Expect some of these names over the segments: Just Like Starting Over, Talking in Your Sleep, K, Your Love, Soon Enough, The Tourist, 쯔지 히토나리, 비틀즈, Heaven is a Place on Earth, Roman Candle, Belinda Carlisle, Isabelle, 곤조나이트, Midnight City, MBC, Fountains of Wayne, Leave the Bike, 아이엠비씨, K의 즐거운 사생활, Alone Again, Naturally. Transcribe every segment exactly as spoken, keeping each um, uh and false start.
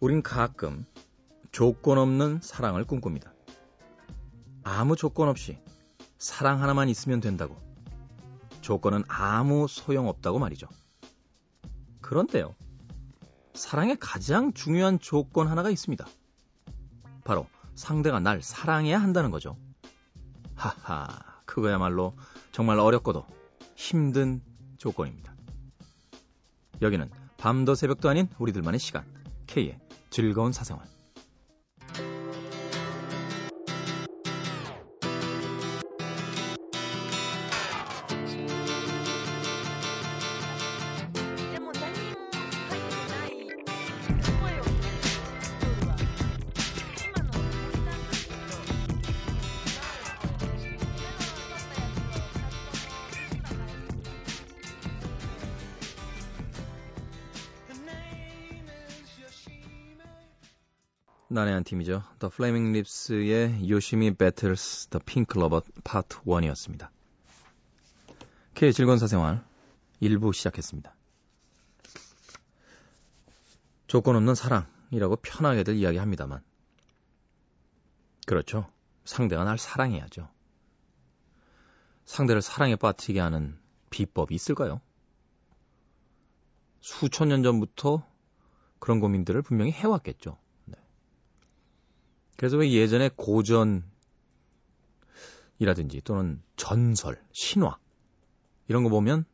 우린 가끔 조건 없는 사랑을 꿈꿉니다. 아무 조건 없이 사랑 하나만 있으면 된다고. 조건은 아무 소용없다고 말이죠. 그런데요, 사랑의 가장 중요한 조건 하나가 있습니다. 바로 상대가 날 사랑해야 한다는 거죠. 하하, 그거야말로 정말 어렵고도 힘든 조건입니다. 여기는 밤도 새벽도 아닌 우리들만의 시간, K의 즐거운 사생활. 난해한 팀이죠. The Flaming Lips의 요시미 Battles The Pink Lover Part 일이었습니다. K의 즐거운 사생활 일 부 시작했습니다. 조건 없는 사랑이라고 편하게들 이야기합니다만, 그렇죠. 상대가 날 사랑해야죠. 상대를 사랑에 빠뜨리게 하는 비법이 있을까요? 수천 년 전부터 그런 고민들을 분명히 해왔겠죠. 그래서 왜 예전에 고전이라든지 또는 전설, 신화 이런 거 보면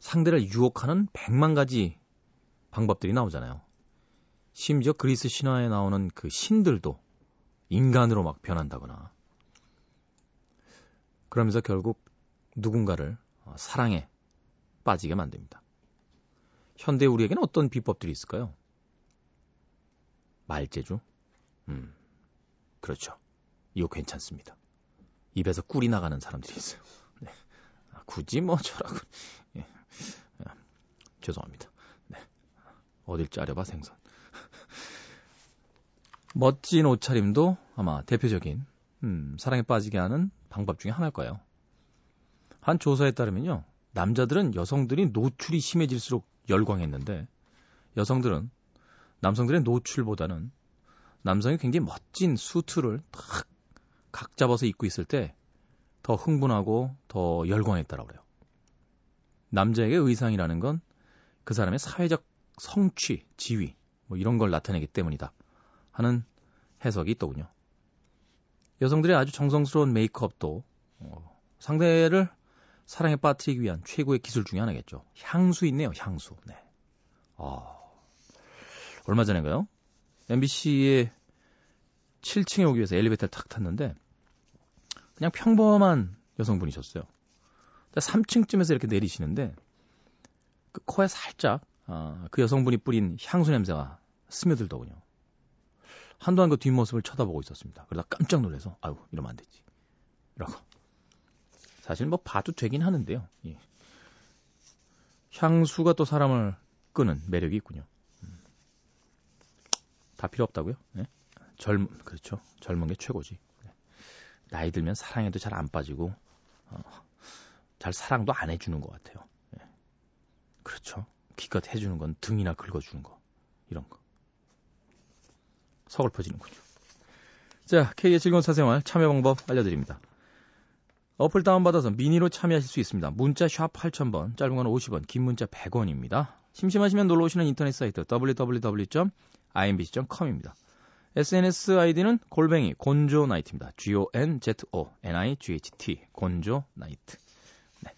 상대를 유혹하는 백만 가지 방법들이 나오잖아요. 심지어 그리스 신화에 나오는 그 신들도 인간으로 막 변한다거나, 그러면서 결국 누군가를 사랑에 빠지게 만듭니다. 현대 우리에게는 어떤 비법들이 있을까요? 말재주? 음... 그렇죠. 이거 괜찮습니다. 입에서 꿀이 나가는 사람들이 있어요. 네. 아, 굳이 뭐 저라고... 예. 아, 죄송합니다. 네. 어딜 짜려봐 생선. 멋진 옷차림도 아마 대표적인 음, 사랑에 빠지게 하는 방법 중에 하나일 거예요. 한 조사에 따르면요, 남자들은 여성들이 노출이 심해질수록 열광했는데, 여성들은 남성들의 노출보다는 남성이 굉장히 멋진 수트를 탁 각 잡아서 입고 있을 때 더 흥분하고 더 열광했다라고 그래요. 남자에게 의상이라는 건 그 사람의 사회적 성취, 지위 뭐 이런 걸 나타내기 때문이다 하는 해석이 있더군요. 여성들의 아주 정성스러운 메이크업도 상대를 사랑에 빠뜨리기 위한 최고의 기술 중에 하나겠죠. 향수 있네요, 향수. 네. 아, 얼마 전인가요? 엠비씨의 칠 층에 오기 위해서 엘리베이터를 탁 탔는데 그냥 평범한 여성분이셨어요. 삼 층쯤에서 이렇게 내리시는데 그 코에 살짝 아, 그 여성분이 뿌린 향수 냄새가 스며들더군요. 한동안 그 뒷모습을 쳐다보고 있었습니다. 그러다 깜짝 놀라서 아유, 이러면 안 되지 라고. 사실 뭐 봐도 되긴 하는데요. 예. 향수가 또 사람을 끄는 매력이 있군요. 다 필요 없다고요? 네? 젊, 그렇죠. 젊은 게 최고지. 네. 나이 들면 사랑에도 잘 안 빠지고, 어, 잘 사랑도 안 해주는 것 같아요. 네. 그렇죠. 기껏 해주는 건 등이나 긁어주는 거, 이런 거. 서글퍼지는군요. 자, K의 즐거운 사생활 참여 방법 알려드립니다. 어플 다운받아서 미니로 참여하실 수 있습니다. 문자 샵 팔천 번, 짧은 건 오십 원, 긴 문자 백 원입니다. 심심하시면 놀러오시는 인터넷 사이트 더블유 더블유 더블유 점 아이엠비씨 점 컴입니다. 에스엔에스 아이디는 골뱅이 곤조나이트입니다. 지 오 엔 지 오 엔 아이 지 에이치 티 곤조나이트. 네.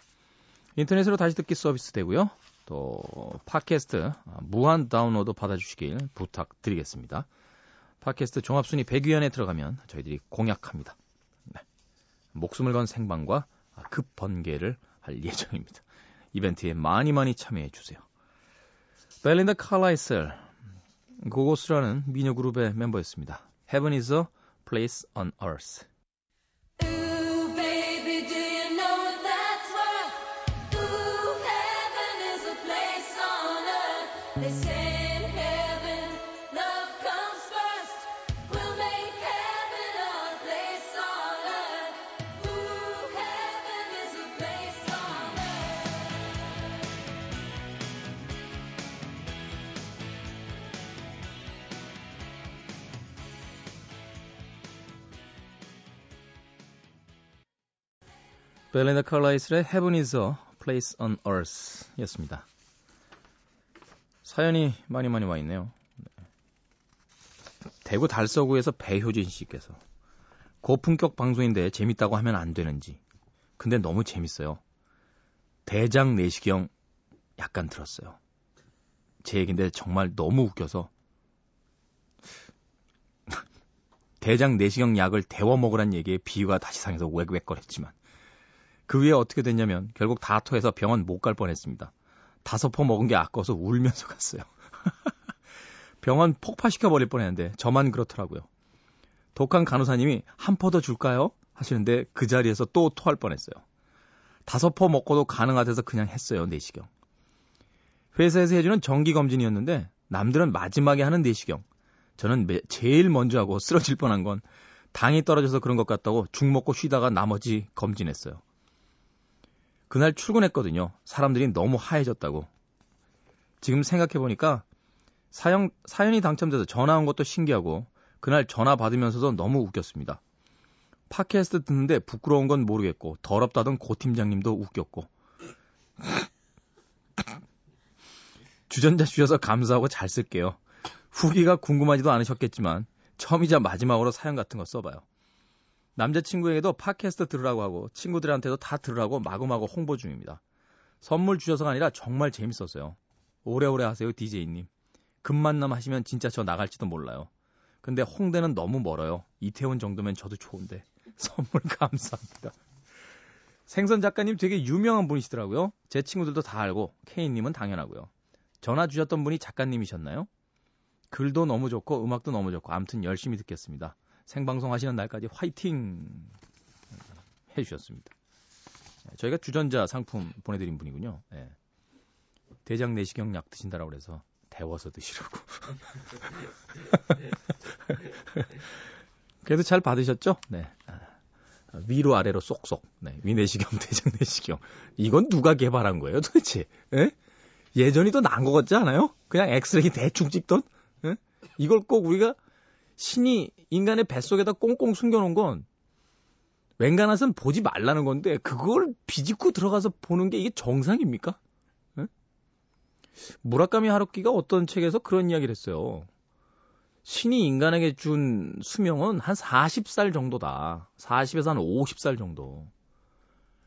인터넷으로 다시 듣기 서비스 되고요. 또 팟캐스트 무한 다운로드 받아주시길 부탁드리겠습니다. 팟캐스트 종합순위 백 위 안에 들어가면 저희들이 공약합니다. 네. 목숨을 건 생방과 급번개를 할 예정입니다. 이벤트에 많이 많이 참여해주세요. 벨린다 칼라이셀, 고고스라는 미녀 그룹의 멤버였습니다. Heaven is a Place on Earth. 벨린다 칼라이슬의 Heaven is a Place on Earth 였습니다. 사연이 많이 많이 와 있네요. 대구 달서구에서 배효진 씨께서 고품격 방송인데 재밌다고 하면 안 되는지. 근데 너무 재밌어요. 대장 내시경 약간 들었어요. 제 얘기인데 정말 너무 웃겨서 대장 내시경 약을 데워 먹으란 얘기에 비유가 다시 상해서 웩웩거렸지만 그 위에 어떻게 됐냐면 결국 다 토해서 병원 못 갈 뻔했습니다. 다섯 포 먹은 게 아까워서 울면서 갔어요. 병원 폭파시켜버릴 뻔했는데 저만 그렇더라고요. 독한 간호사님이 한 포 더 줄까요? 하시는데 그 자리에서 또 토할 뻔했어요. 다섯 포 먹고도 가능하대서 그냥 했어요. 내시경. 회사에서 해주는 정기검진이었는데 남들은 마지막에 하는 내시경. 저는 매, 제일 먼저 하고 쓰러질 뻔한 건 당이 떨어져서 그런 것 같다고 죽 먹고 쉬다가 나머지 검진했어요. 그날 출근했거든요. 사람들이 너무 하얘졌다고. 지금 생각해보니까 사연, 사연이 당첨돼서 전화 온 것도 신기하고 그날 전화 받으면서도 너무 웃겼습니다. 팟캐스트 듣는데 부끄러운 건 모르겠고 더럽다던 고 팀장님도 웃겼고 주전자 주셔서 감사하고 잘 쓸게요. 후기가 궁금하지도 않으셨겠지만 처음이자 마지막으로 사연 같은 거 써봐요. 남자친구에게도 팟캐스트 들으라고 하고 친구들한테도 다 들으라고 마구마구 홍보 중입니다. 선물 주셔서가 아니라 정말 재밌었어요. 오래오래 하세요 디제이님. 금만남 하시면 진짜 저 나갈지도 몰라요. 근데 홍대는 너무 멀어요. 이태원 정도면 저도 좋은데. 선물 감사합니다. 생선 작가님 되게 유명한 분이시더라고요. 제 친구들도 다 알고 K님은 당연하고요. 전화 주셨던 분이 작가님이셨나요? 글도 너무 좋고 음악도 너무 좋고 아무튼 열심히 듣겠습니다. 생방송 하시는 날까지 화이팅 해주셨습니다. 저희가 주전자 상품 보내드린 분이군요. 네. 대장 내시경 약 드신다라고 그래서 데워서 드시라고. 그래도 잘 받으셨죠? 네. 위로 아래로 쏙쏙. 네. 위내시경, 대장내시경. 이건 누가 개발한 거예요 도대체? 에? 예전이 더 나은 것 같지 않아요? 그냥 엑스레이 대충 찍던? 에? 이걸 꼭 우리가 신이 인간의 뱃속에다 꽁꽁 숨겨놓은 건 웬간해서는 보지 말라는 건데 그걸 비집고 들어가서 보는 게 이게 정상입니까? 무라카미 하루키가 어떤 책에서 그런 이야기를 했어요. 신이 인간에게 준 수명은 한 마흔 살 정도다. 마흔에서 한 오십 살 정도.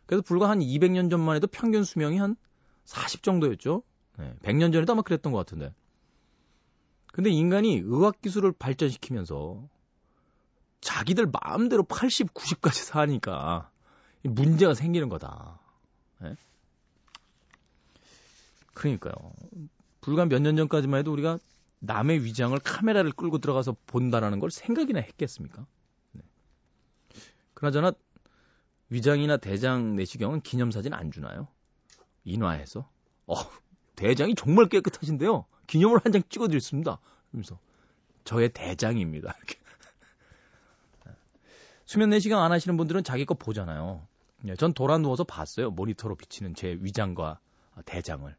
그래서 불과 한 이백 년 전만 해도 평균 수명이 한 사십 정도였죠. 네, 백 년 전에도 아마 그랬던 것 같은데. 근데 인간이 의학기술을 발전시키면서 자기들 마음대로 팔십, 구십까지 사니까 문제가 생기는 거다. 네? 그러니까요. 불과 몇 년 전까지만 해도 우리가 남의 위장을 카메라를 끌고 들어가서 본다라는 걸 생각이나 했겠습니까? 네. 그나저나 위장이나 대장 내시경은 기념사진 안 주나요? 인화해서. 어, 대장이 정말 깨끗하신데요. 기념을 한 장 찍어드렸습니다. 그러면서 저의 대장입니다. 이렇게. 수면 내시경 안 하시는 분들은 자기 거 보잖아요. 전 돌아 누워서 봤어요. 모니터로 비치는 제 위장과 대장을.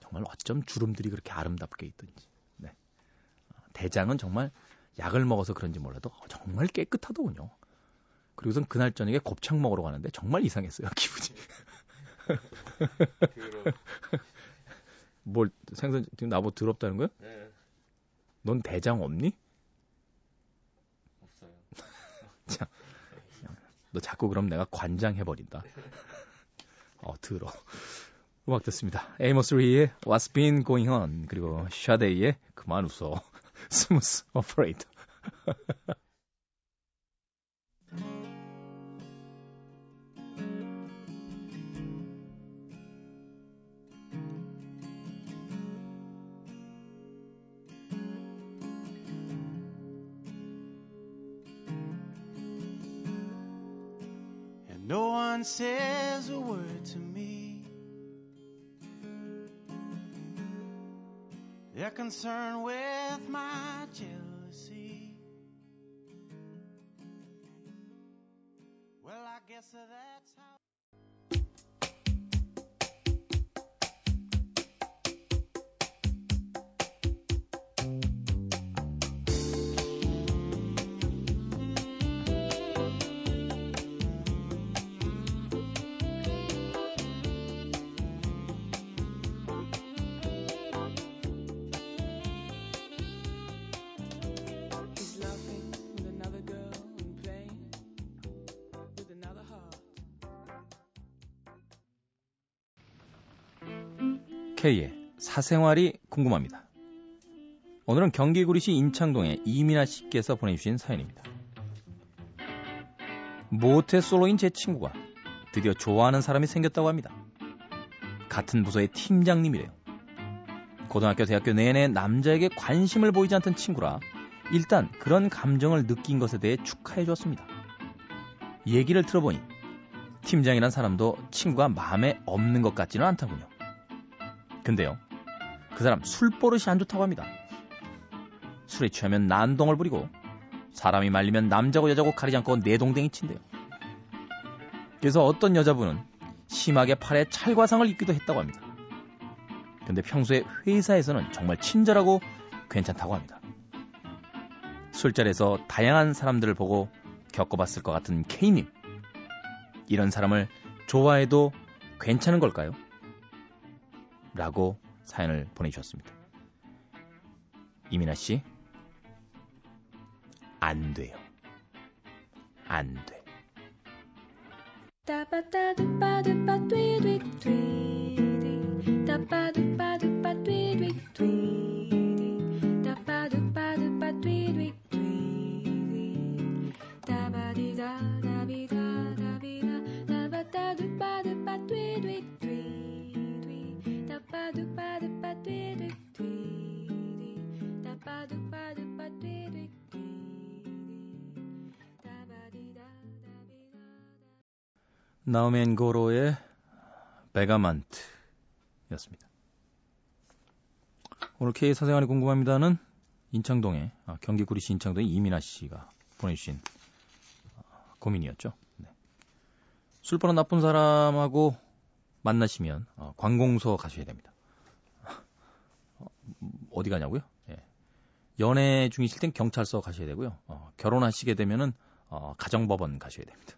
정말 어쩜 주름들이 그렇게 아름답게 있던지. 네. 대장은 정말 약을 먹어서 그런지 몰라도 정말 깨끗하더군요. 그리고선 그날 저녁에 곱창 먹으러 가는데 정말 이상했어요. 기분이. 뭘 생선 지금 나보고 더럽다는 거야? 네. 넌 대장 없니? 없어요. 자, 너 자꾸 그럼 내가 관장해버린다. 어 더러워. 음악 듣습니다. 에이머스 리의 What's Been Going On 그리고 샤데이의 그만 웃어. 스무스 오퍼레이터. And no one says a word to me. They're concerned with my jealousy. Well, I guess that's how. K의 사생활이 궁금합니다. 오늘은 경기구리시 인창동의 이민아 씨께서 보내주신 사연입니다. 모태 솔로인 제 친구가 드디어 좋아하는 사람이 생겼다고 합니다. 같은 부서의 팀장님이래요. 고등학교, 대학교 내내 남자에게 관심을 보이지 않던 친구라 일단 그런 감정을 느낀 것에 대해 축하해 주었습니다. 얘기를 들어보니 팀장이란 사람도 친구가 마음에 없는 것 같지는 않다군요. 근데요, 그 사람 술 버릇이 안 좋다고 합니다. 술에 취하면 난동을 부리고 사람이 말리면 남자고 여자고 가리지 않고 내동댕이 친대요. 그래서 어떤 여자분은 심하게 팔에 찰과상을 입기도 했다고 합니다. 근데 평소에 회사에서는 정말 친절하고 괜찮다고 합니다. 술자리에서 다양한 사람들을 보고 겪어봤을 것 같은 K님. 이런 사람을 좋아해도 괜찮은 걸까요? 라고 사연을 보내주셨습니다. 이민아 씨, 안 돼요. 안 돼. 나오멘 고로의 베가만트였습니다. 오늘 K 사생활이 궁금합니다는 인창동에 아, 경기구리시 인창동의 이민아 씨가 보내주신 고민이었죠. 네. 술 버릇 나쁜 사람하고 만나시면 어, 관공서 가셔야 됩니다. 어디 가냐고요? 예. 연애 중이실 땐 경찰서 가셔야 되고요. 어, 결혼하시게 되면은 어, 가정법원 가셔야 됩니다.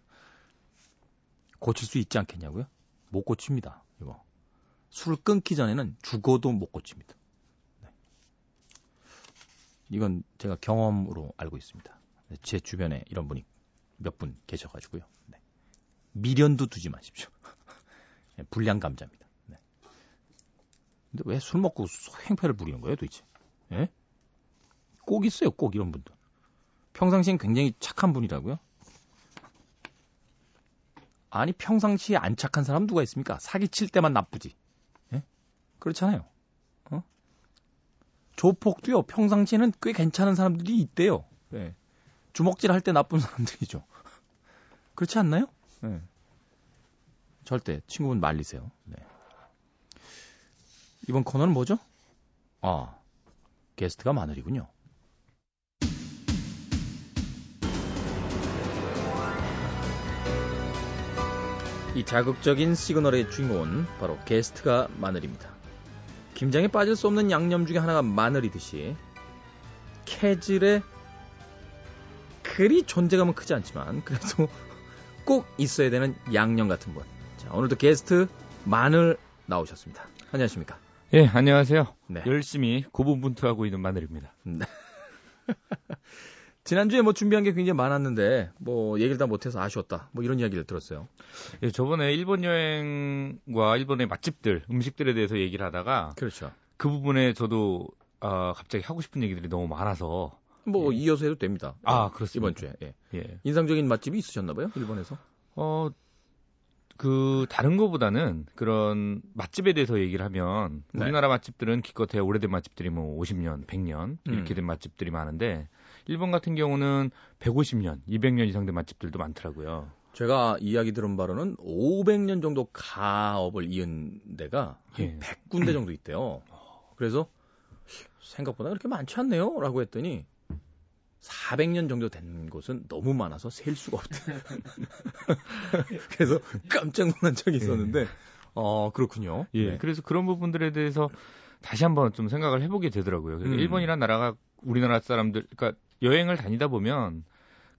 고칠 수 있지 않겠냐고요? 못 고칩니다. 이거 술 끊기 전에는 죽어도 못 고칩니다. 네. 이건 제가 경험으로 알고 있습니다. 제 주변에 이런 분이 몇 분 계셔가지고요. 네. 미련도 두지 마십시오. 네, 불량 감자입니다. 네. 근데 왜 술 먹고 행패를 부리는 거예요, 도대체? 네? 꼭 있어요, 꼭 이런 분들. 평상시엔 굉장히 착한 분이라고요? 아니, 평상시에 안 착한 사람 누가 있습니까? 사기칠 때만 나쁘지. 예? 그렇잖아요. 어? 조폭도요, 평상시에는 꽤 괜찮은 사람들이 있대요. 예. 주먹질 할 때 나쁜 사람들이죠. 그렇지 않나요? 예. 절대 친구분 말리세요. 네. 이번 코너는 뭐죠? 아, 게스트가 마늘이군요. 이 자극적인 시그널의 주인공은 바로 게스트가 마늘입니다. 김장에 빠질 수 없는 양념 중에 하나가 마늘이듯이 캐즐에 그리 존재감은 크지 않지만 그래도 꼭 있어야 되는 양념 같은 분. 자, 오늘도 게스트 마늘 나오셨습니다. 안녕하십니까? 예, 안녕하세요. 네. 열심히 고분분투하고 있는 마늘입니다. 지난주에 뭐 준비한 게 굉장히 많았는데 뭐 얘기를 다 못해서 아쉬웠다 뭐 이런 이야기를 들었어요. 예, 저번에 일본 여행과 일본의 맛집들, 음식들에 대해서 얘기를 하다가 그렇죠. 그 부분에 저도 아, 갑자기 하고 싶은 얘기들이 너무 많아서 뭐 예. 이어서 해도 됩니다. 아, 그렇습니다. 이번 주에 예. 예. 인상적인 맛집이 있으셨나 봐요, 일본에서? 어, 그 다른 거보다는 그런 맛집에 대해서 얘기를 하면 네. 우리나라 맛집들은 기껏해야 오래된 맛집들이 뭐 오십 년, 백 년 이렇게 음. 된 맛집들이 많은데 일본 같은 경우는 백오십 년, 이백 년 이상 된 맛집들도 많더라고요. 제가 이야기 들은 바로는 오백 년 정도 가업을 이은 데가 예. 백 군데 정도 있대요. 그래서 생각보다 그렇게 많지 않네요 라고 했더니 사백 년 정도 된 곳은 너무 많아서 셀 수가 없대요. 그래서 깜짝 놀란 적이 있었는데 예. 어, 그렇군요. 예. 네. 그래서 그런 부분들에 대해서 다시 한번 좀 생각을 해보게 되더라고요. 그러니까 음. 일본이란 나라가 우리나라 사람들, 그러니까 여행을 다니다 보면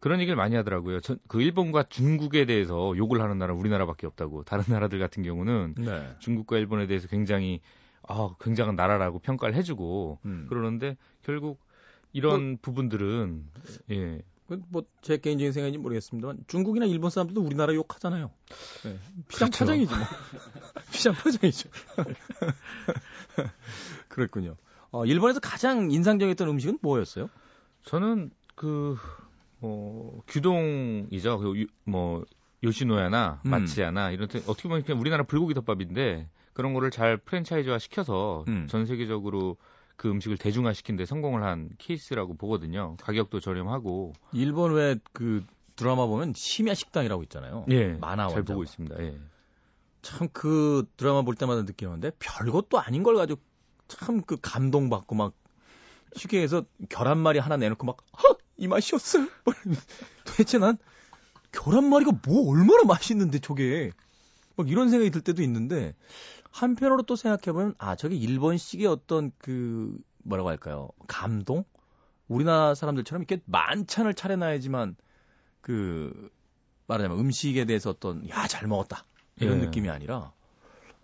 그런 얘기를 많이 하더라고요. 저, 그 일본과 중국에 대해서 욕을 하는 나라 우리나라밖에 없다고. 다른 나라들 같은 경우는 네. 중국과 일본에 대해서 굉장히 아, 굉장한 나라라고 평가를 해주고 음. 그러는데 결국 이런 뭐, 부분들은 예. 뭐 제 개인적인 생각인지 모르겠습니다만 중국이나 일본 사람들도 우리나라 욕하잖아요. 네. 피장파장이지 뭐. 피장파장이죠. 그랬군요. 어, 일본에서 가장 인상적이었던 음식은 뭐였어요? 저는 그 뭐 규동이죠. 그 뭐 요시노야나 음. 마치야나 이런 어떻게 보면 그냥 우리나라 불고기 덮밥인데 그런 거를 잘 프랜차이즈화 시켜서 음. 전 세계적으로 그 음식을 대중화 시킨데 성공을 한 케이스라고 보거든요. 가격도 저렴하고. 일본 왜 그 드라마 보면 심야 식당이라고 있잖아요. 예, 만화 잘 보고 있습니다. 예. 참 그 드라마 볼 때마다 느끼는데 별것도 아닌 걸 가지고 참 그 감동받고 막 휴게에서 계란말이 하나 내놓고 막 헉! 이 맛이었어요. 도대체 난 계란말이가 뭐 얼마나 맛있는데 저게. 막 이런 생각이 들 때도 있는데 한편으로 또 생각해보면 아 저게 일본식의 어떤 그 뭐라고 할까요? 감동? 우리나라 사람들처럼 이렇게 만찬을 차려놔야지만 그 말하자면 음식에 대해서 어떤 야 잘 먹었다 이런 예. 느낌이 아니라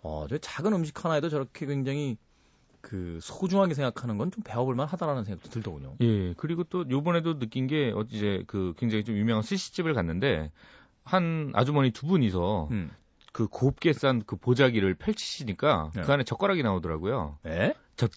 어, 저 작은 음식 하나에도 저렇게 굉장히 그 소중하게 생각하는 건 좀 배워볼 만하다라는 생각도 들더군요. 예. 그리고 또 요번에도 느낀 게 어제 그 굉장히 좀 유명한 스시집을 갔는데 한 아주머니 두 분이서 음. 그 곱게 싼 그 보자기를 펼치시니까 네. 그 안에 젓가락이 나오더라고요. 에? 젓,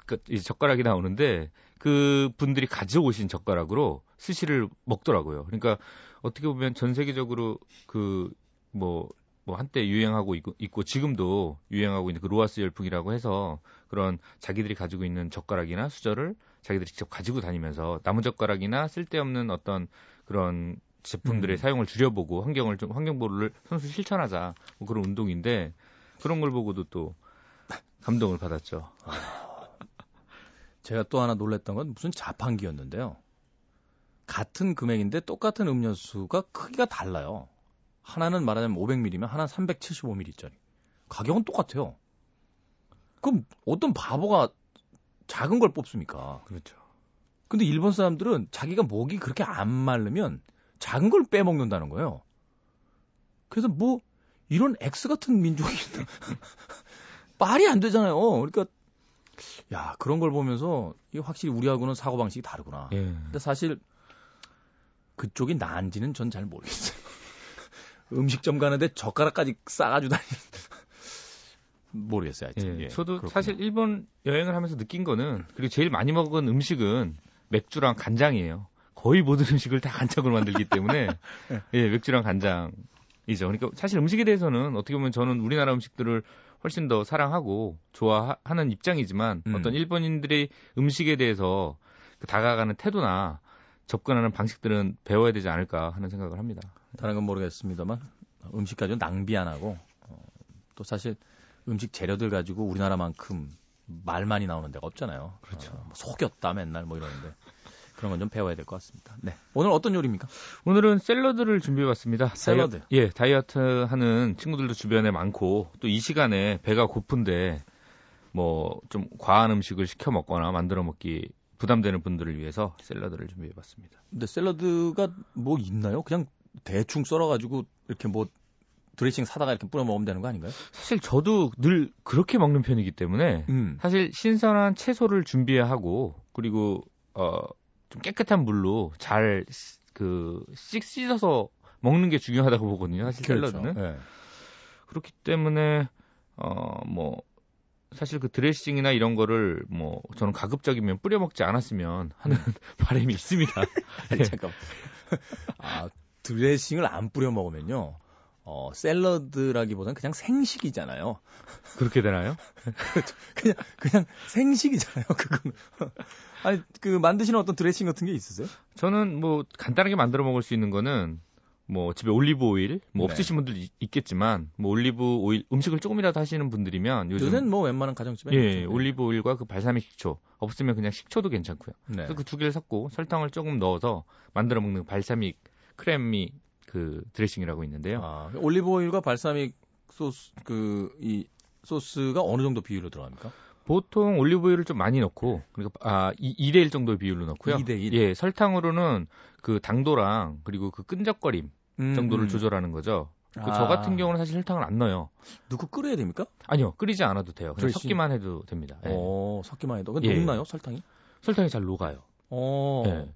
젓가락이 나오는데 그 분들이 가져오신 젓가락으로 스시를 먹더라고요. 그러니까 어떻게 보면 전 세계적으로 그 뭐 뭐 한때 유행하고 있고, 있고 지금도 유행하고 있는 그 로아스 열풍이라고 해서 그런 자기들이 가지고 있는 젓가락이나 수저를 자기들이 직접 가지고 다니면서 나무 젓가락이나 쓸데없는 어떤 그런 제품들의 음. 사용을 줄여보고 환경을 좀 환경보호를 선수 실천하자 뭐 그런 운동인데 그런 걸 보고도 또 감동을 받았죠. 제가 또 하나 놀랬던 건 무슨 자판기였는데요. 같은 금액인데 똑같은 음료수가 크기가 달라요. 하나는 말하자면 오백 밀리리터면 하나는 삼백칠십오 밀리리터짜리. 가격은 똑같아요. 그럼 어떤 바보가 작은 걸 뽑습니까? 그렇죠. 근데 일본 사람들은 자기가 목이 그렇게 안 마르면 작은 걸 빼먹는다는 거예요. 그래서 뭐 이런 X 같은 민족이 말이 안 되잖아요. 그러니까 야 그런 걸 보면서 이게 확실히 우리하고는 사고 방식이 다르구나. 예. 근데 사실 그쪽이 나은지는 전 잘 모르겠어요. 음식점 가는데 젓가락까지 싸가지고 다니는. 모르겠어요. 예. 예. 저도 그렇구나. 사실 일본 여행을 하면서 느낀 거는 그리고 제일 많이 먹은 음식은 맥주랑 간장이에요. 거의 모든 음식을 다 간장으로 만들기 때문에 네. 예, 맥주랑 간장이죠. 그러니까 사실 음식에 대해서는 어떻게 보면 저는 우리나라 음식들을 훨씬 더 사랑하고 좋아하는 입장이지만 음. 어떤 일본인들이 음식에 대해서 다가가는 태도나 접근하는 방식들은 배워야 되지 않을까 하는 생각을 합니다. 다른 건 모르겠습니다만 음식 가지고 낭비 안 하고 어, 또 사실 음식 재료들 가지고 우리나라만큼 말 많이 나오는 데가 없잖아요. 그렇죠. 어, 뭐 속였다 맨날 뭐 이러는데. 그런 건 좀 배워야 될 것 같습니다. 네. 오늘 어떤 요리입니까? 오늘은 샐러드를 준비해봤습니다. 샐러드? 다이어트, 예, 다이어트 하는 친구들도 주변에 많고, 또 이 시간에 배가 고픈데, 뭐, 좀 과한 음식을 시켜 먹거나 만들어 먹기 부담되는 분들을 위해서 샐러드를 준비해봤습니다. 근데 샐러드가 뭐 있나요? 그냥 대충 썰어가지고, 이렇게 뭐, 드레싱 사다가 이렇게 뿌려 먹으면 되는 거 아닌가요? 사실 저도 늘 그렇게 먹는 편이기 때문에, 음. 사실 신선한 채소를 준비하고, 그리고, 어, 좀 깨끗한 물로 잘 그 씩 씻어서 먹는 게 중요하다고 보거든요. 사실 그렇죠. 샐러드는 네. 그렇기 때문에 어 뭐 사실 그 드레싱이나 이런 거를 뭐 저는 가급적이면 뿌려 먹지 않았으면 하는 바람이 있습니다. 아니, 잠깐만. 아 드레싱을 안 뿌려 먹으면요. 어 샐러드라기보다는 그냥 생식이잖아요. 그렇게 되나요? 그냥 그냥 생식이잖아요. 그건 아니 그 만드시는 어떤 드레싱 같은 게 있으세요? 저는 뭐 간단하게 만들어 먹을 수 있는 거는 뭐 집에 올리브 오일 뭐 네. 없으신 분들 있겠지만 뭐 올리브 오일 음식을 조금이라도 하시는 분들이면 요즘 요새는 뭐 웬만한 가정집에 예, 올리브 오일과 그 발사믹 식초 없으면 그냥 식초도 괜찮고요. 네. 그래서 그 두 개를 섞고 설탕을 조금 넣어서 만들어 먹는 발사믹 크래미 그 드레싱이라고 있는데요. 아, 올리브 오일과 발사믹 소스 그 이 소스가 어느 정도 비율로 들어갑니까? 보통 올리브 오일을 좀 많이 넣고 그러니까 아 이 대 일 정도의 비율로 넣고요. 이 대 일. 예, 설탕으로는 그 당도랑 그리고 그 끈적거림 음, 정도를 음. 조절하는 거죠. 그 아. 저 같은 경우는 사실 설탕을 안 넣어요. 넣고 끓여야 됩니까? 아니요. 끓이지 않아도 돼요. 그냥 드레싱. 섞기만 해도 됩니다. 예. 오, 섞기만 해도. 근데 예. 녹나요, 설탕이? 설탕이 잘 녹아요. 어. 예.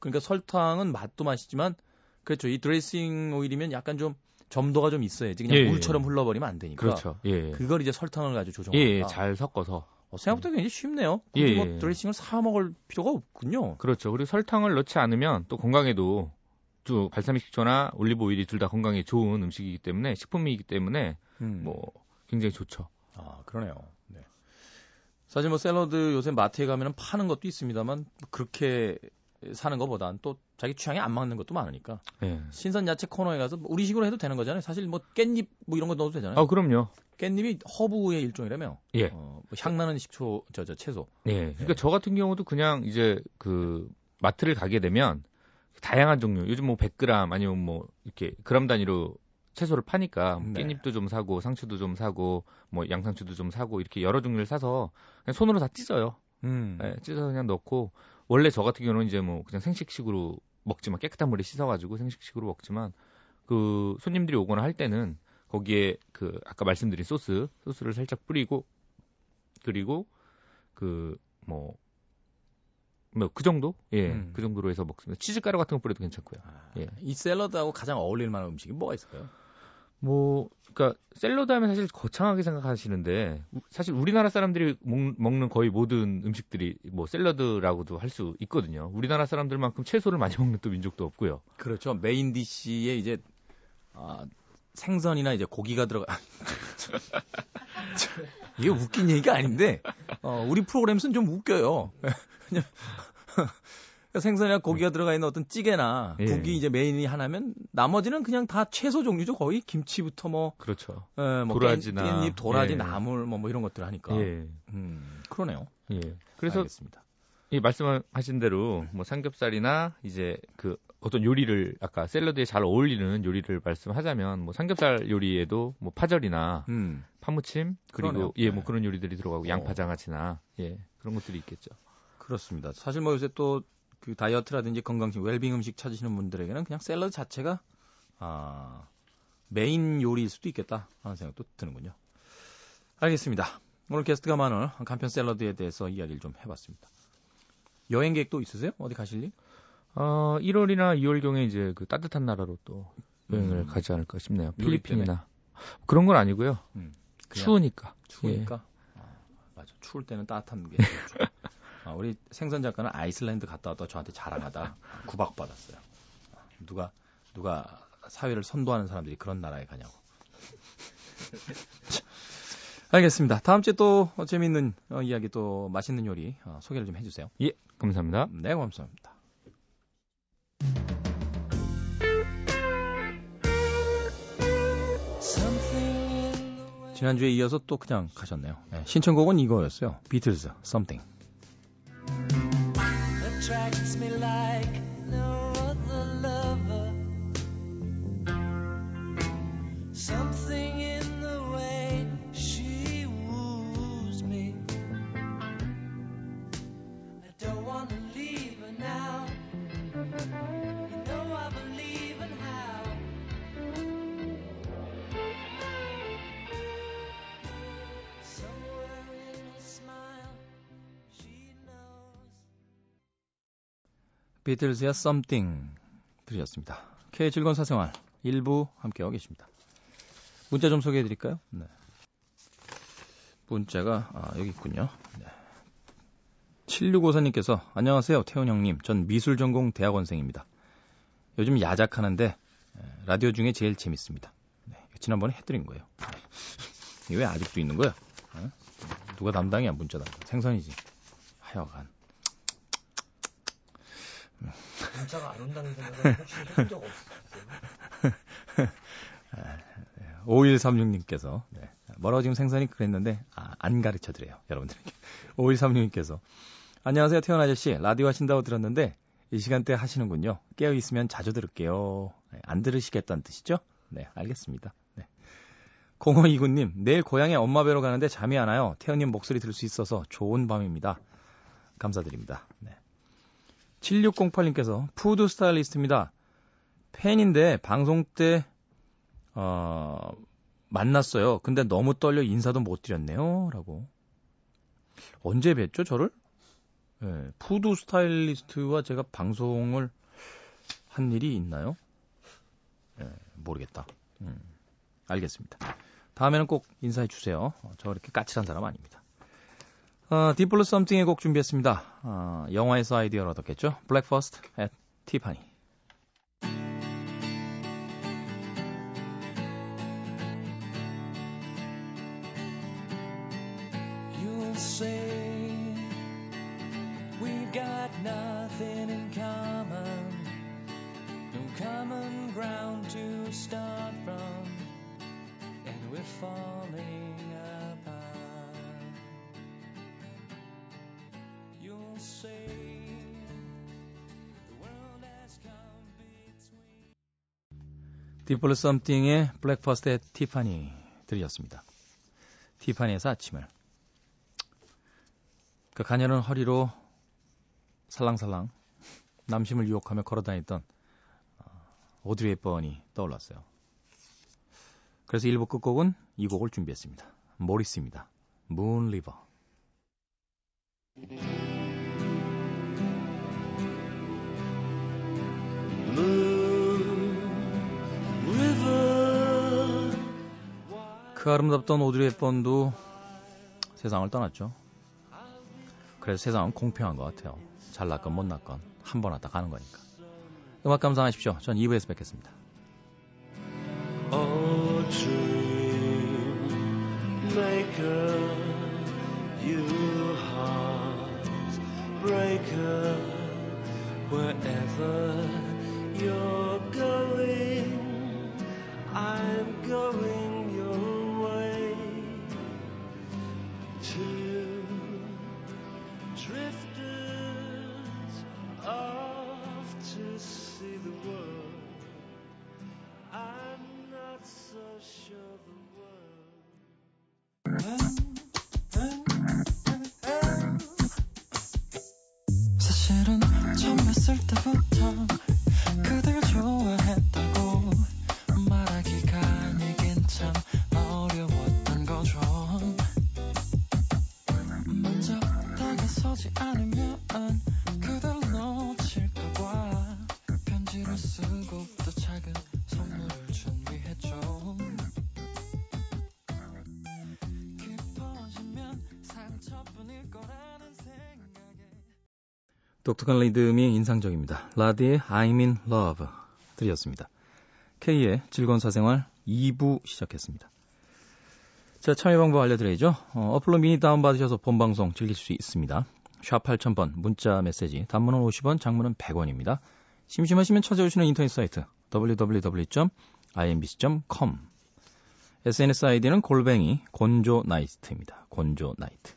그러니까 설탕은 맛도 맛이지만 그렇죠. 이 드레싱 오일이면 약간 좀 점도가 좀 있어야지. 그냥 예, 물처럼 흘러버리면 안 되니까. 그렇죠. 예. 그걸 이제 설탕을 가지고 조정한다. 예, 잘 섞어서. 어, 생각보다 굉장히 쉽네요. 굳이 예, 뭐 드레싱을 사 먹을 필요가 없군요. 그렇죠. 그리고 설탕을 넣지 않으면 또 건강에도 또 발사믹 식초나 올리브 오일이 둘 다 건강에 좋은 음식이기 때문에 식품이기 때문에 음. 뭐 굉장히 좋죠. 아, 그러네요. 네. 사실 뭐 샐러드 요새 마트에 가면은 파는 것도 있습니다만 그렇게 사는 것보단 또 자기 취향에 안 맞는 것도 많으니까 예. 신선 야채 코너에 가서 우리 식으로 해도 되는 거잖아요. 사실 뭐 깻잎 뭐 이런 거 넣어도 되잖아요. 아 그럼요. 깻잎이 허브의 일종이라며. 예. 어, 뭐 향나는 식초 저, 저 채소. 예. 그러니까 예. 저 같은 경우도 그냥 이제 그 마트를 가게 되면 다양한 종류. 요즘 뭐 백 그램 아니면 뭐 이렇게 그램 단위로 채소를 파니까 네. 깻잎도 좀 사고 상추도 좀 사고 뭐 양상추도 좀 사고 이렇게 여러 종류를 사서 그냥 손으로 다 찢어요. 음. 네, 찢어서 그냥 넣고. 원래 저 같은 경우는 이제 뭐 그냥 생식식으로 먹지만 깨끗한 물에 씻어가지고 생식식으로 먹지만 그 손님들이 오거나 할 때는 거기에 그 아까 말씀드린 소스 소스를 살짝 뿌리고 그리고 그 뭐 뭐 그 정도 예 그 음. 정도로 해서 먹습니다. 치즈가루 같은 거 뿌려도 괜찮고요. 아, 예. 이 샐러드하고 가장 어울릴 만한 음식이 뭐가 있을까요? 뭐 그러니까 샐러드 하면 사실 거창하게 생각하시는데 사실 우리나라 사람들이 먹, 먹는 거의 모든 음식들이 뭐 샐러드라고도 할 수 있거든요. 우리나라 사람들만큼 채소를 많이 먹는 또 민족도 없고요. 그렇죠. 메인 디시에 이제 아, 생선이나 이제 고기가 들어가 이게 웃긴 얘기가 아닌데 어, 우리 프로그램은 좀 웃겨요. 그냥 생선이나 고기가 들어가 있는 어떤 찌개나 국이 예. 이제 메인이 하나면 나머지는 그냥 다 채소 종류죠. 거의 김치부터 뭐 그렇죠. 예, 뭐 도라지나 깻잎, 도라지, 예. 나물 뭐, 뭐 이런 것들 하니까. 예. 음, 그러네요. 예. 그래서 알겠습니다. 예, 말씀하신 대로 뭐 삼겹살이나 이제 그 어떤 요리를 아까 샐러드에 잘 어울리는 요리를 말씀하자면 뭐 삼겹살 요리에도 뭐 파절이나 음. 파무침 그리고 예, 뭐 그런 요리들이 들어가고 어. 양파장아찌나 예 그런 것들이 있겠죠. 그렇습니다. 사실 뭐 요새 또 그 다이어트라든지 건강식, 웰빙 음식 찾으시는 분들에게는 그냥 샐러드 자체가 아, 메인 요리일 수도 있겠다 하는 생각도 드는군요. 알겠습니다. 오늘 게스트가 많은 간편 샐러드에 대해서 이야기를 좀 해봤습니다. 여행 계획도 있으세요? 어디 가실 일? 어, 일월이나 이월경에 이제 그 따뜻한 나라로 또 여행을 음. 가지 않을까 싶네요. 필리핀이나 그런 건 아니고요. 음, 추우니까. 추우니까. 예. 아, 맞아. 추울 때는 따뜻한 게 좋죠. 아, 우리 생선 작가는 아이슬란드 갔다 왔다 저한테 자랑하다 구박 받았어요. 누가 누가 사회를 선도하는 사람들이 그런 나라에 가냐고. 알겠습니다. 다음 주에 또 재미있는 이야기 또 맛있는 요리 소개를 좀 해주세요. 예, 감사합니다. 네, 감사합니다. 지난주에 이어서 또 그냥 가셨네요. 네, 신청곡은 이거였어요. 비틀즈, Something. Attracts me like no other lover. Something in the way she woos me. I don't want to leave her now. You know I believe in how. Somewhere in her smile. 비틀즈의 Something 들으셨습니다. K 즐거운 사생활 일부 함께하고 계십니다. 문자 좀 소개해드릴까요? 네. 문자가 아, 여기 있군요. 네. 칠육오사님께서 안녕하세요. 태훈 형님. 전 미술 전공 대학원생입니다. 요즘 야작하는데 라디오 중에 제일 재밌습니다. 네. 지난번에 해드린 거예요. 이게 왜 아직도 있는 거야? 어? 누가 담당이야? 문자 담당. 생선이지. 하여간. 문자가 안 온다는 생각은 혹시 해본 적 없어요? 오일삼육님께서 네. 뭐라고 지금 생선이 그랬는데 아, 안 가르쳐드려요 여러분들에게. 오일삼육님께서 안녕하세요 태연 아저씨 라디오 하신다고 들었는데 이 시간대 하시는군요. 깨어있으면 자주 들을게요. 네, 안 들으시겠다는 뜻이죠? 네 알겠습니다. 네. 공오이구님 내일 고향에 엄마 뵈러 가는데 잠이 안 와요. 태연님 목소리 들을 수 있어서 좋은 밤입니다. 감사드립니다. 네. 칠육공팔님께서 푸드 스타일리스트입니다. 팬인데 방송 때 어, 만났어요. 근데 너무 떨려 인사도 못 드렸네요. 라고. 언제 뵀죠 저를? 네, 푸드 스타일리스트와 제가 방송을 한 일이 있나요? 네, 모르겠다. 음, 알겠습니다. 다음에는 꼭 인사해 주세요. 저 이렇게 까칠한 사람 아닙니다. 어, 디플루 썸띵의 곡 준비했습니다. 어, 영화에서 아이디어를 얻었겠죠? Breakfast at Tiffany. You'll say we've got nothing in common, no common ground to start from, and we're falling apart. You'll say the world has come between. 디플루 썸띵의 Breakfast at Tiffany 들이었습니다. 티파니에서 아침을. 그 가녀는 허리로 살랑살랑 남심을 유혹하며 걸어다니던 오드리 헵번이 떠올랐어요. 그래서 일 부 끝곡은 이 곡을 준비했습니다. 모리스입니다. Moon River. 그 아름답던 오드리 헵번도 세상을 떠났죠. 그래서 세상은 공평한 것 같아요. 잘났건 못났건 한 번 왔다 가는 거니까. 음악 감상하십시오. 전 이 부에서 뵙겠습니다. Oh, dream maker, you heartbreaker, wherever you're going, I'm going your way to drifters off to see the world. I'm not so sure the world. 사실은 처음 봤을 때부터 그댈 좋아했다고 말하기가 내겐 참 어려웠던 거죠. 먼저 서지 않으면 그댈 놓칠까봐 편지를 쓰고 또 작은 선물을 준비했죠. 깊어지면 상처뿐일 거라는 생각에 독특한 리듬이 인상적입니다. 라디의 I'm in love 들이었습니다. K의 즐거운 사생활 이 부 시작했습니다. 자, 참여 방법 알려드려야죠. 어, 어플로 미니 다운받으셔서 본방송 즐길 수 있습니다. 샵 팔천 번 문자 메시지, 단문은 오십 원, 장문은 백 원입니다. 심심하시면 찾아오시는 인터넷 사이트 더블유 더블유 더블유 점 아이엠비씨 점 컴 에스엔에스 아이디는 골뱅이 곤조나이트입니다. 곤조나이트.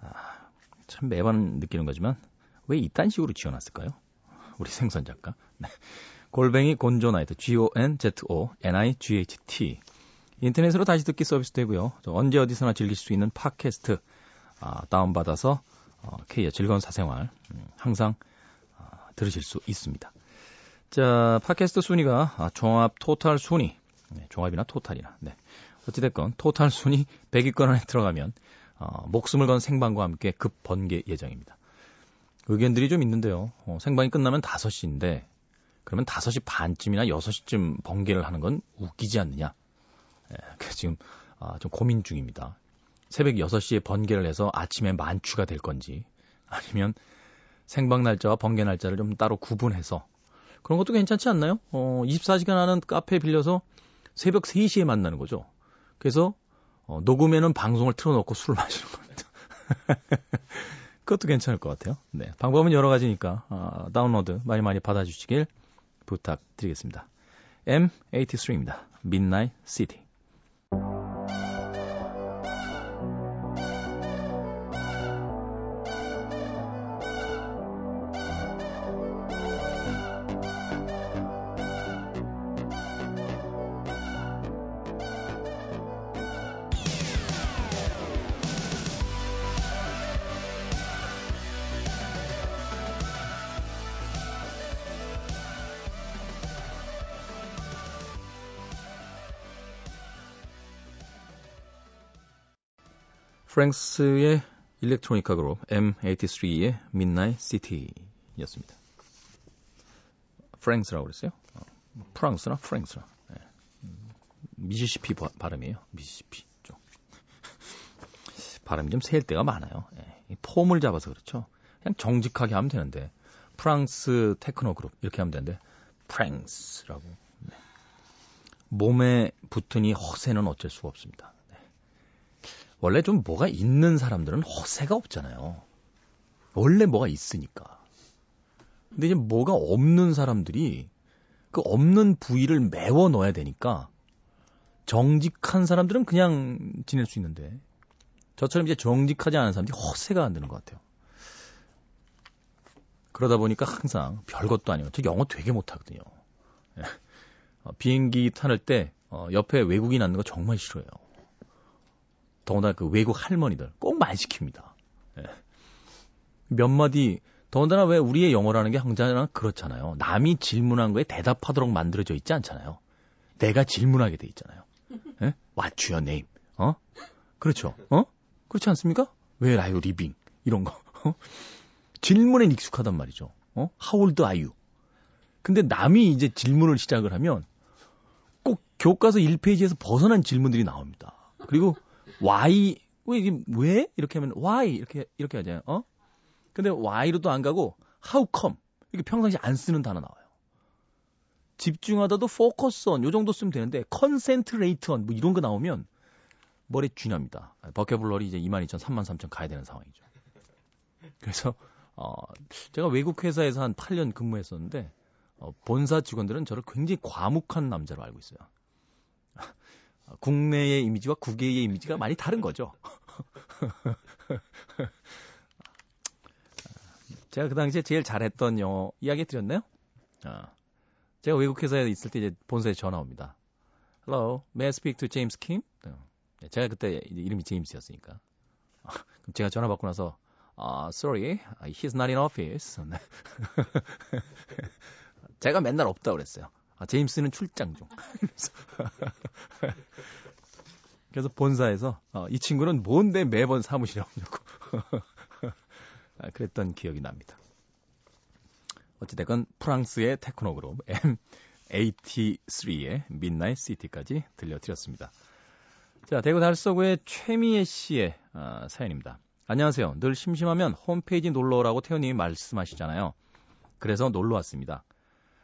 아, 참 매번 느끼는 거지만 왜 이딴 식으로 지어놨을까요? 우리 생선 작가. 네. 골뱅이 곤조나이트 지 오 엔 지 오 엔 아이 지 에이치 티 인터넷으로 다시 듣기 서비스 되고요. 언제 어디서나 즐길 수 있는 팟캐스트 아, 다운받아서 어, K의 즐거운 사생활 음, 항상 아, 들으실 수 있습니다. 자, 팟캐스트 순위가 아, 종합 토탈 순위, 네, 종합이나 토탈이나 네. 어찌됐건 토탈 순위 백 위권 안에 들어가면 어, 목숨을 건 생방과 함께 급 번개 예정입니다. 의견들이 좀 있는데요. 어, 생방이 끝나면 다섯 시인데 그러면 다섯 시 반쯤이나 여섯 시쯤 번개를 하는 건 웃기지 않느냐. 예, 지금 아, 좀 고민 중입니다. 새벽 여섯 시에 번개를 해서 아침에 만추가 될 건지 아니면 생방 날짜와 번개 날짜를 좀 따로 구분해서 그런 것도 괜찮지 않나요? 어, 이십사 시간 하는 카페에 빌려서 새벽 세 시에 만나는 거죠. 그래서 어, 녹음에는 방송을 틀어놓고 술 마시는 겁니다. 그것도 괜찮을 것 같아요. 네, 방법은 여러 가지니까 아, 다운로드 많이 많이 받아주시길 부탁드리겠습니다. 엠 에이티쓰리입니다. Midnight City. 프랭스의 일렉트로니카 그룹 엠 에이티쓰리의 Midnight City였습니다. 프랭스라고 그랬어요? 어. 프랑스나 프랭스나. 네. 미시시피 바, 발음이에요. 미시시피 쪽. 발음이 좀 셀 때가 많아요. 네. 폼을 잡아서 그렇죠. 그냥 정직하게 하면 되는데 프랑스 테크노 그룹 이렇게 하면 되는데 프랑스라고. 네. 몸에 붙은 이 허세는 어쩔 수가 없습니다. 네. 원래 좀 뭐가 있는 사람들은 허세가 없잖아요. 원래 뭐가 있으니까. 근데 이제 뭐가 없는 사람들이 그 없는 부위를 메워 넣어야 되니까 정직한 사람들은 그냥 지낼 수 있는데 저처럼 이제 정직하지 않은 사람들이 허세가 안 드는 것 같아요. 그러다 보니까 항상 별것도 아니에요. 저 영어 되게 못하거든요. 비행기 타는 때 옆에 외국인 앉는 거 정말 싫어해요. 더군다나 그 외국 할머니들 꼭 말 시킵니다. 몇 마디 더군다나 왜 우리의 영어라는 게 항상 그렇잖아요. 남이 질문한 거에 대답하도록 만들어져 있지 않잖아요. 내가 질문하게 돼 있잖아요. 에? What's your name? 어? 그렇죠. 어? 그렇지 않습니까? Where are you living? 이런 거. 어? 질문엔 익숙하단 말이죠. 어? How old are you? 근데 남이 이제 질문을 시작을 하면 꼭 교과서 일 페이지에서 벗어난 질문들이 나옵니다. 그리고 why, 왜, 이게 왜? 이렇게 하면 why? 이렇게, 이렇게 하잖아요. 어? 근데 why로도 안 가고 how come 이렇게 평상시 안 쓰는 단어 나와요. 집중하다도 focus on 요 정도 쓰면 되는데 concentrate on 뭐 이런 거 나오면 머리 쥐납니다. 버켓블러리 이제 이만 이천, 삼만 삼천 가야 되는 상황이죠. 그래서 어, 제가 외국 회사에서 한 팔 년 근무했었는데 어, 본사 직원들은 저를 굉장히 과묵한 남자로 알고 있어요. 국내의 이미지와 국외의 이미지가 많이 다른 거죠. 제가 그 당시에 제일 잘했던 영어 이야기 드렸나요? 아, 제가 외국 회사에 있을 때 이제 본사에 전화 옵니다. Hello, may I speak to James Kim? 제가 그때 이름이 제임스였으니까. 아, 그럼 제가 전화 받고 나서 아, sorry, he's not in office. 제가 맨날 없다고 그랬어요. 아, 제임스는 출장 중. 그래서 본사에서 어, 이 친구는 뭔데 매번 사무실에 오냐고. 아, 그랬던 기억이 납니다. 어찌됐건 프랑스의 테크노 그룹 엠 에이티쓰리의 Midnight City까지 들려드렸습니다. 자, 대구 달서구의 최미애 씨의 아, 사연입니다. 안녕하세요. 늘 심심하면 홈페이지 놀러오라고 태훈님이 말씀하시잖아요. 그래서 놀러왔습니다.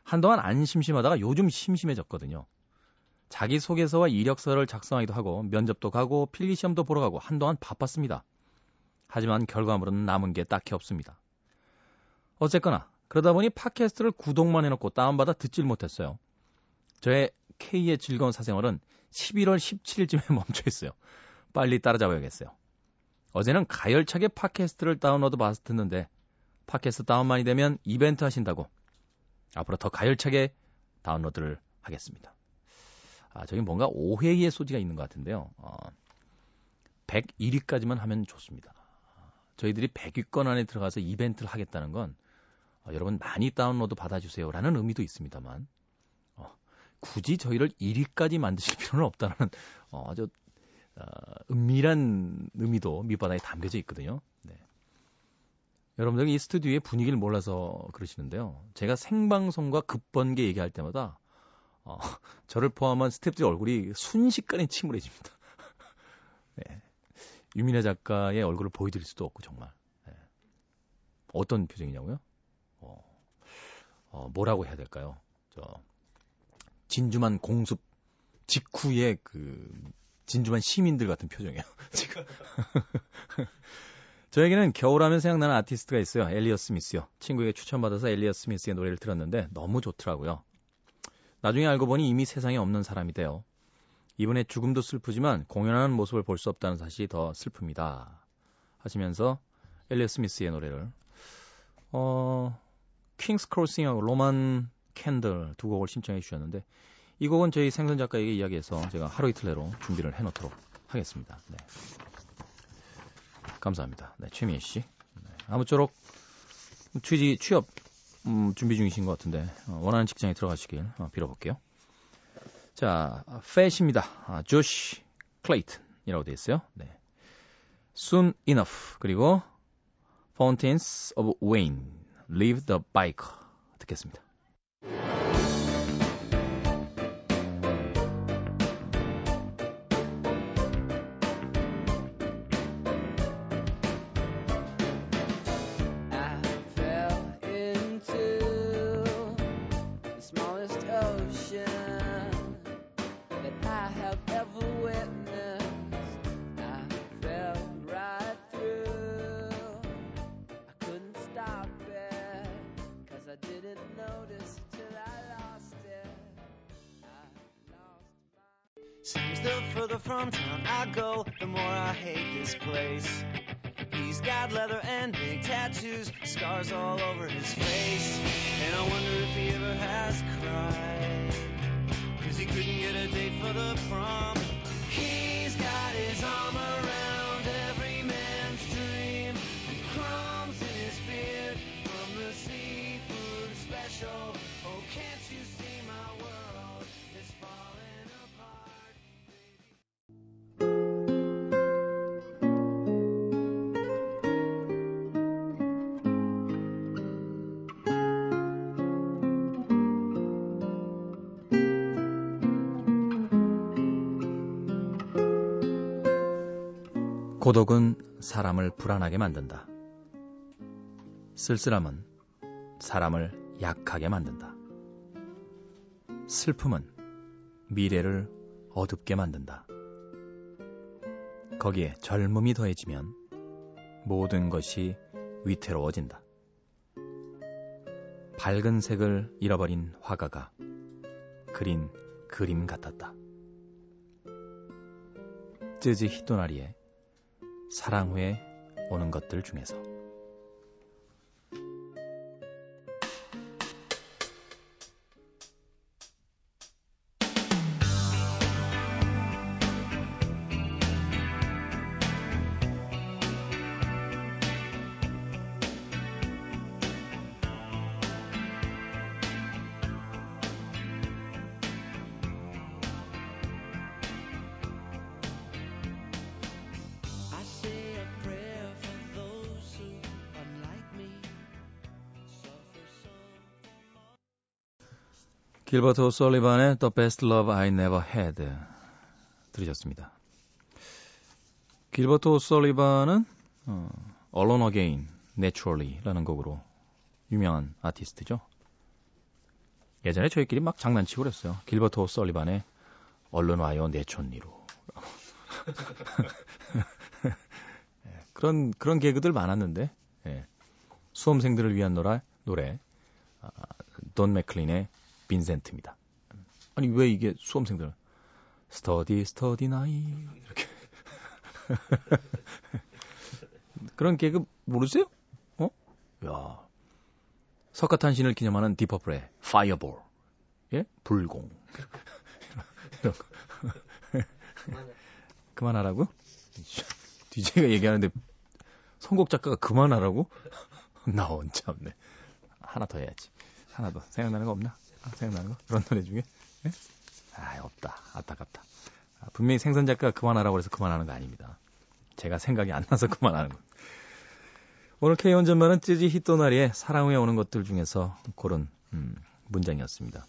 한동안 안 심심하다가 요즘 심심해졌거든요. 자기소개서와 이력서를 작성하기도 하고 면접도 가고 필기시험도 보러 가고 한동안 바빴습니다. 하지만 결과물은 남은 게 딱히 없습니다. 어쨌거나 그러다 보니 팟캐스트를 구독만 해놓고 다운받아 듣질 못했어요. 저의 K의 즐거운 사생활은 십일월 십칠일쯤에 멈춰있어요. 빨리 따라잡아야겠어요. 어제는 가열차게 팟캐스트를 다운로드 받아서 듣는데 팟캐스트 다운만이 되면 이벤트 하신다고 앞으로 더 가열차게 다운로드를 하겠습니다. 아, 저기 뭔가 오해의 소지가 있는 것 같은데요. 어, 백일 위까지만 하면 좋습니다. 저희들이 백 위권 안에 들어가서 이벤트를 하겠다는 건 어, 여러분 많이 다운로드 받아주세요라는 의미도 있습니다만 어, 굳이 저희를 일 위까지 만드실 필요는 없다는 어, 아주 어, 은밀한 의미도 밑바닥에 담겨져 있거든요. 네. 여러분들이 이 스튜디오의 분위기를 몰라서 그러시는데요. 제가 생방송과 급번개 얘기할 때마다 어, 저를 포함한 스태프들 얼굴이 순식간에 침울해집니다. 네. 유민아 작가의 얼굴을 보여드릴 수도 없고 정말 네. 어떤 표정이냐고요? 어, 어, 뭐라고 해야 될까요? 저 진주만 공습 직후의 그 진주만 시민들 같은 표정이에요. 지금 저에게는 겨울하면 생각나는 아티스트가 있어요. 엘리엇 스미스요. 친구에게 추천받아서 엘리엇 스미스의 노래를 들었는데 너무 좋더라고요. 나중에 알고 보니 이미 세상에 없는 사람이대요. 이번에 죽음도 슬프지만 공연하는 모습을 볼 수 없다는 사실이 더 슬픕니다. 하시면서 엘리엇 스미스의 노래를 어, 킹스 크로싱하고 로만 캔들 두 곡을 신청해 주셨는데 이 곡은 저희 생선 작가에게 이야기해서 제가 하루 이틀내로 준비를 해놓도록 하겠습니다. 네. 감사합니다. 네, 최미애 씨. 네, 아무쪼록 취지, 취업 음, 준비 중이신 것 같은데 어, 원하는 직장에 들어가시길 어, 빌어볼게요. 자, 패시입니다. 아, 조시 클레이튼이라고 되어 있어요. 네. Soon Enough, 그리고 Fountains of Wayne, Leave the Bike 듣겠습니다. Seems the further from town I go, the more I hate this place. He's got leather and big tattoos, scars all over his face. And I wonder if he ever has cried, 'cause he couldn't get a date for the prom. He's got his arm around every man's dream, and crumbs in his beard from the seafood special. Oh, can't you see my world is falling? 고독은 사람을 불안하게 만든다. 쓸쓸함은 사람을 약하게 만든다. 슬픔은 미래를 어둡게 만든다. 거기에 젊음이 더해지면 모든 것이 위태로워진다. 밝은 색을 잃어버린 화가가 그린 그림 같았다. 쯔지 히토나리의 사랑 후에 오는 것들 중에서. 길버트 오솔리반의 The Best Love I Never Had 들으셨습니다. 길버트 오솔리반은 어, Alone Again, Naturally 라는 곡으로 유명한 아티스트죠. 예전에 저희끼리 막 장난치고 그랬어요. 길버트 오솔리반의 얼른 와요 내촌리로. 그런, 그런 개그들 많았는데, 예. 수험생들을 위한 노래, 노래 아, 돈 맥클린의 빈센트입니다. 아니 왜 이게 수험생들 스터디 스터디 나이 이렇게 그런 개그 모르세요? 어? 야 석가탄신을 기념하는 디퍼플의 파이어볼, 예 불공 이런 거 그만하라고? 디제이가 얘기하는데 선곡 작가가 그만하라고? 나 혼자 없네. 하나 더 해야지. 하나 더 생각나는 거 없나? 생각나는 거? 그런 노래 중에? 네? 아 없다. 안타깝다. 아, 분명히 생선 작가가 그만하라고 해서 그만하는 거 아닙니다. 제가 생각이 안 나서 그만하는 거. 오늘 K 운전만은 찌지 히토나리의 사랑 후에 오는 것들 중에서 고른 음, 문장이었습니다.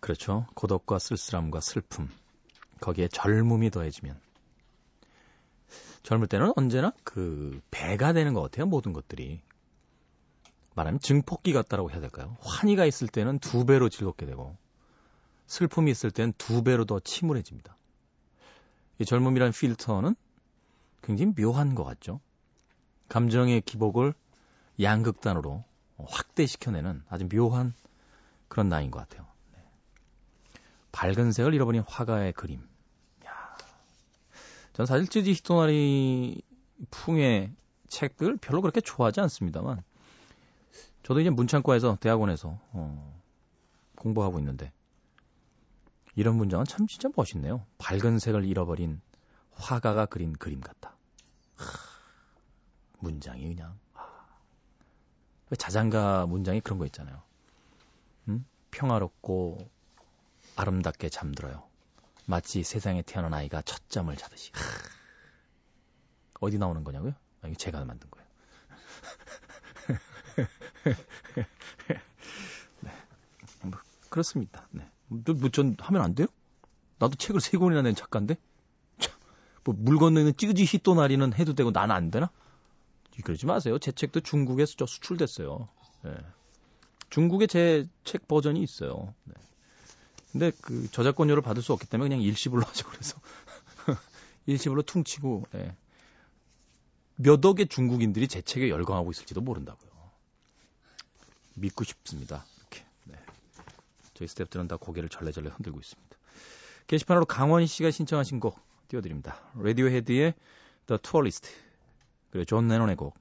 그렇죠. 고독과 쓸쓸함과 슬픔, 거기에 젊음이 더해지면, 젊을 때는 언제나 그 배가 되는 것 같아요. 모든 것들이. 말하면 증폭기 같다라고 해야 될까요? 환희가 있을 때는 두 배로 즐겁게 되고, 슬픔이 있을 때는 두 배로 더 침울해집니다. 이 젊음이란 필터는 굉장히 묘한 것 같죠? 감정의 기복을 양극단으로 확대시켜내는 아주 묘한 그런 나이인 것 같아요. 네. 밝은 색을 잃어버린 화가의 그림. 이야. 전 사실 쯔지 히토나리 풍의 책들 별로 그렇게 좋아하지 않습니다만, 저도 이제 문창과에서 대학원에서 어, 공부하고 있는데 이런 문장은 참 진짜 멋있네요. 밝은 색을 잃어버린 화가가 그린 그림 같다. 하, 문장이 그냥 하. 자장가 문장이 그런 거 있잖아요. 음? 평화롭고 아름답게 잠들어요. 마치 세상에 태어난 아이가 첫 잠을 자듯이. 하, 어디 나오는 거냐고요? 아, 이거 제가 만든 거예요. 네. 뭐, 그렇습니다. 네. 뭐, 전 하면 안 돼요? 나도 책을 세 권이나 낸 작가인데? 참, 뭐, 물 건너는 찌그지히 또나리는 해도 되고 나는 안 되나? 그러지 마세요. 제 책도 중국에 수출됐어요. 네. 중국에 제 책 버전이 있어요. 네. 근데 그 저작권료를 받을 수 없기 때문에 그냥 일시불로 하죠. 그래서 일시불로 퉁치고 예. 몇 억의 중국인들이 제 책에 열광하고 있을지도 모른다고요. 믿고 싶습니다. 이렇게 네. 저희 스태프들은 다 고개를 절레절레 흔들고 있습니다. 게시판으로 강원희 씨가 신청하신 곡 띄워드립니다. 라디오헤드의 The Tourist 그리고 존 레논의 곡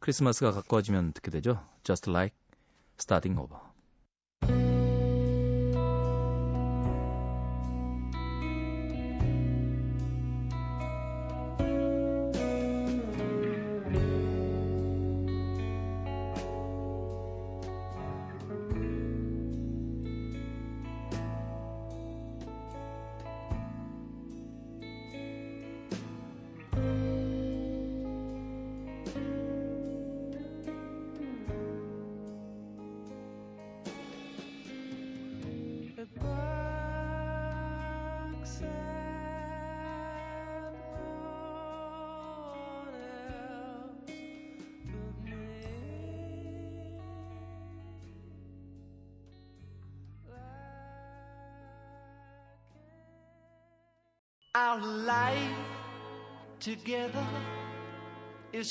크리스마스가 가까워지면 듣게 되죠. Just Like Starting Over. Our life together is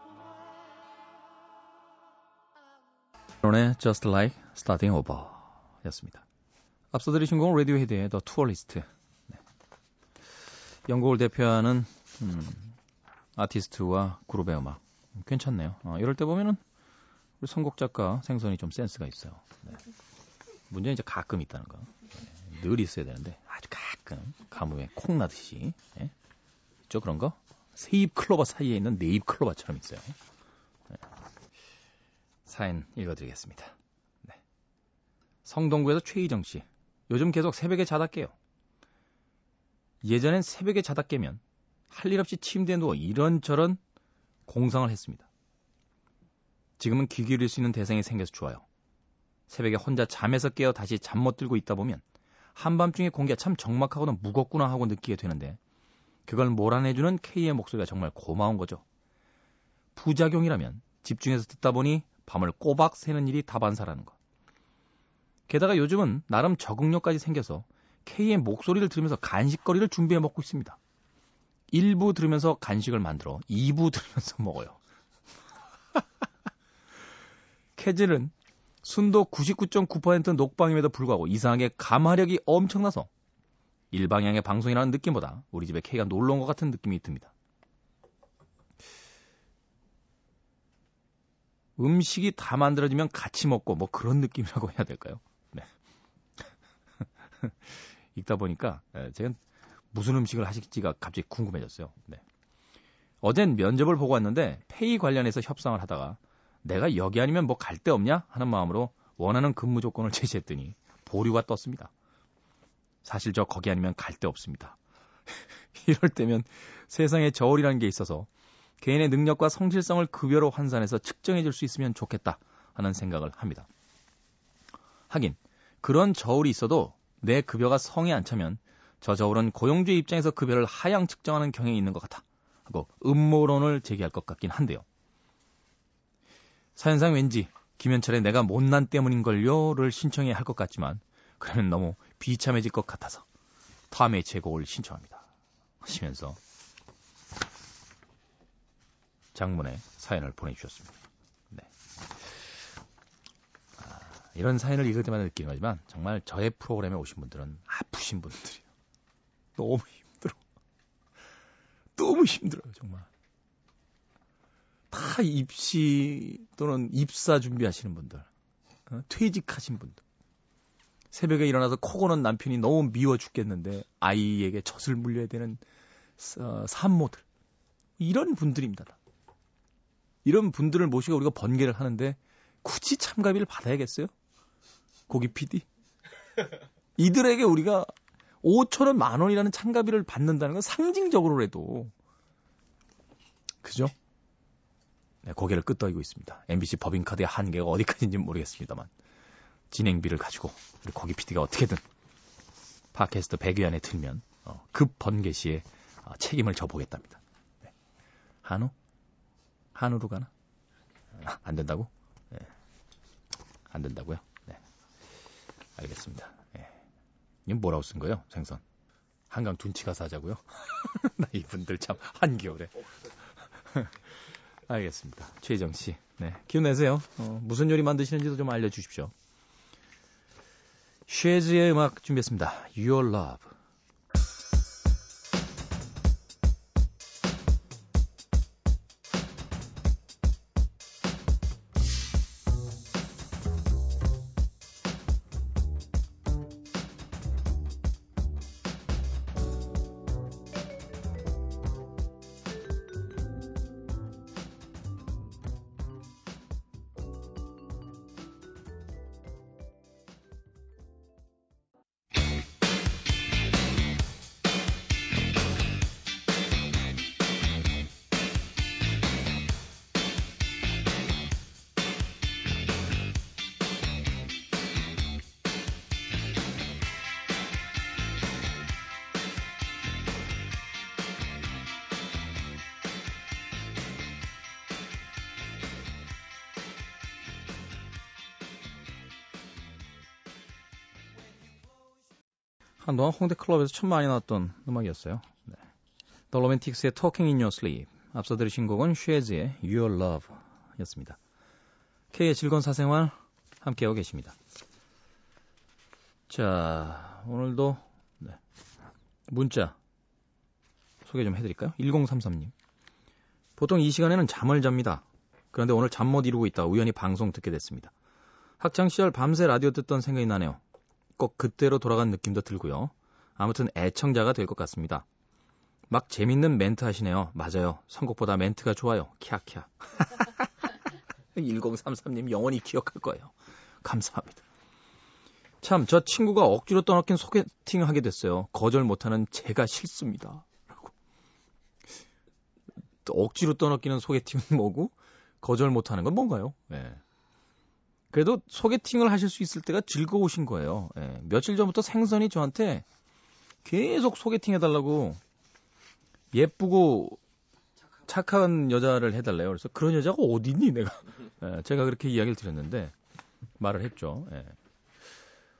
오늘의 Just Like Starting Over 였습니다. 앞서 들으신 곡은 라디오헤드의 The Tourist. 네. 영국을 대표하는 음, 아티스트와 그룹의 음악 괜찮네요. 어, 이럴 때 보면은 우리 선곡 작가 생선이 좀 센스가 있어요. 네. 문제는 이제 가끔 있다는 거. 네. 늘 있어야 되는데 아주 가끔 가뭄에 콩 나듯이 네. 있죠 그런 거? 세입 클로버 사이에 있는 네입 클로버처럼 있어요. 네. 사연 읽어드리겠습니다. 네. 성동구에서 최희정 씨. 요즘 계속 새벽에 자다 깨요. 예전엔 새벽에 자다 깨면 할 일 없이 침대에 누워 이런저런 공상을 했습니다. 지금은 귀 기울일 수 있는 대상이 생겨서 좋아요. 새벽에 혼자 잠에서 깨어 다시 잠 못 들고 있다 보면 한밤중에 공기가 참 적막하고는 무겁구나 하고 느끼게 되는데 그걸 몰아내주는 K의 목소리가 정말 고마운 거죠. 부작용이라면 집중해서 듣다 보니 밤을 꼬박 새는 일이 다반사라는 것. 게다가 요즘은 나름 적응력까지 생겨서 K의 목소리를 들으면서 간식거리를 준비해 먹고 있습니다. 일 부 들으면서 간식을 만들어 이 부 들으면서 먹어요. 캐즐은 순도 구십구 점 구 퍼센트 녹방임에도 불구하고 이상하게 감화력이 엄청나서 일방향의 방송이라는 느낌보다 우리 집에 K가 놀러 온 것 같은 느낌이 듭니다. 음식이 다 만들어지면 같이 먹고 뭐 그런 느낌이라고 해야 될까요? 네. 읽다 보니까 제가 무슨 음식을 하실지가 갑자기 궁금해졌어요. 네. 어젠 면접을 보고 왔는데 페이 관련해서 협상을 하다가 내가 여기 아니면 뭐 갈 데 없냐 하는 마음으로 원하는 근무 조건을 제시했더니 보류가 떴습니다. 사실 저 거기 아니면 갈 데 없습니다. 이럴 때면 세상에 저울이라는 게 있어서 개인의 능력과 성실성을 급여로 환산해서 측정해 줄 수 있으면 좋겠다 하는 생각을 합니다. 하긴 그런 저울이 있어도 내 급여가 성에 안 차면 저 저울은 고용주의 입장에서 급여를 하향 측정하는 경향이 있는 것 같아 하고 음모론을 제기할 것 같긴 한데요. 사연상 왠지 김현철의 내가 못난 때문인걸요를 신청해야 할 것 같지만 그러면 너무 비참해질 것 같아서 다음에 제곡을 신청합니다. 하시면서 장문의 사연을 보내주셨습니다. 네. 아, 이런 사연을 읽을 때마다 느끼는 거지만 정말 저의 프로그램에 오신 분들은 아프신 분들이에요. 너무 힘들어. 너무 힘들어요. 정말. 다 입시 또는 입사 준비하시는 분들, 퇴직하신 분들, 새벽에 일어나서 코 고는 남편이 너무 미워 죽겠는데 아이에게 젖을 물려야 되는 산모들, 이런 분들입니다. 이런 분들을 모시고 우리가 번개를 하는데 굳이 참가비를 받아야겠어요? 고기 피디? 이들에게 우리가 오천 원, 만 원이라는 참가비를 받는다는 건 상징적으로라도, 그죠? 네, 고개를 끄덕이고 있습니다. 엠비씨 법인카드의 한계가 어디까지인지는 모르겠습니다만 진행비를 가지고 우리 고기 피디가 어떻게든 팟캐스트 백 위 안에 들면 어, 급 번개 시에 어, 책임을 져보겠답니다. 네. 한우? 한우로 가나? 아, 안 된다고? 네. 안 된다고요? 네. 알겠습니다. 네. 이건 뭐라고 쓴 거예요? 생선. 한강 둔치 가서 하자고요? 나 이분들 참 한겨울에. 알겠습니다. 최정 씨. 네. 기운내세요. 어, 무슨 요리 만드시는지도 좀 알려주십시오. 쉐즈의 음악 준비했습니다. Your Love. 한동안 홍대 클럽에서 참 많이 나왔던 음악이었어요. 네. The Romantics의 Talking in Your Sleep, 앞서 들으신 곡은 쉐즈의 Your Love 였습니다. K의 즐거운 사생활 함께하고 계십니다. 자, 오늘도 네. 문자 소개 좀 해드릴까요? 일공삼삼 님. 보통 이 시간에는 잠을 잡니다. 그런데 오늘 잠 못 이루고 있다 우연히 방송 듣게 됐습니다. 학창시절 밤새 라디오 듣던 생각이 나네요. 꼭 그때로 돌아간 느낌도 들고요. 아무튼 애청자가 될 것 같습니다. 막 재밌는 멘트 하시네요. 맞아요. 선곡보다 멘트가 좋아요. 캬캬. 일공삼삼 님 영원히 기억할 거예요. 감사합니다. 참, 저 친구가 억지로 떠넘긴 소개팅을 하게 됐어요. 거절 못하는 제가 싫습니다. 라고. 억지로 떠넘기는 소개팅은 뭐고 거절 못하는 건 뭔가요? 네. 그래도 소개팅을 하실 수 있을 때가 즐거우신 거예요. 예, 며칠 전부터 생선이 저한테 계속 소개팅 해달라고, 예쁘고 착한 여자를 해달래요. 그래서 그런 여자가 어딨니 내가. 예, 제가 그렇게 이야기를 드렸는데 말을 했죠. 예.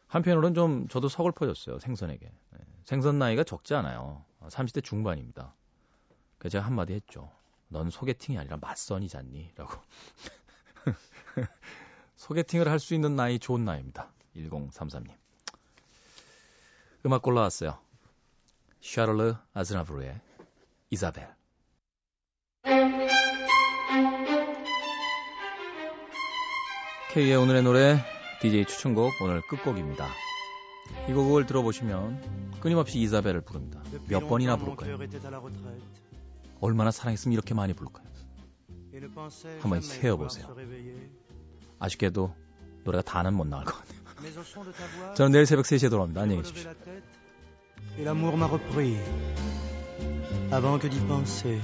한편으로는 좀 저도 서글퍼졌어요. 생선에게. 예, 생선 나이가 적지 않아요. 삼십 대 중반입니다. 그래서 제가 한마디 했죠. 넌 소개팅이 아니라 맞선이잖니? 라고. 소개팅을 할 수 있는 나이 좋은 나이입니다. 일공삼삼 님. 음악 골라왔어요. 샤를르 아즈나브르의 이사벨. K의 오늘의 노래 디제이 추천곡 오늘 끝곡입니다. 이 곡을 들어보시면 끊임없이 이사벨을 부릅니다. 몇 번이나 부를까요? 얼마나 사랑했으면 이렇게 많이 부를까요? 한번 세어보세요. 아쉽게도 노래가 다는 못 나올 것 같네요. 저는 내일 새벽 세 시에 돌아옵니다. 안녕히 계십시오. Et l'amour m'a repris avant que d'y penser.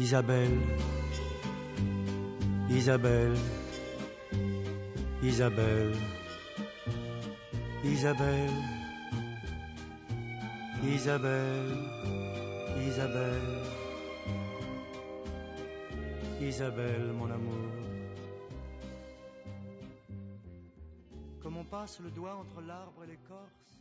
Isabelle, Isabelle, Isabelle, Isabelle, Isabelle, Isabelle, Isabelle, mon amour. Comme on passe le doigt entre l'arbre et l'écorce.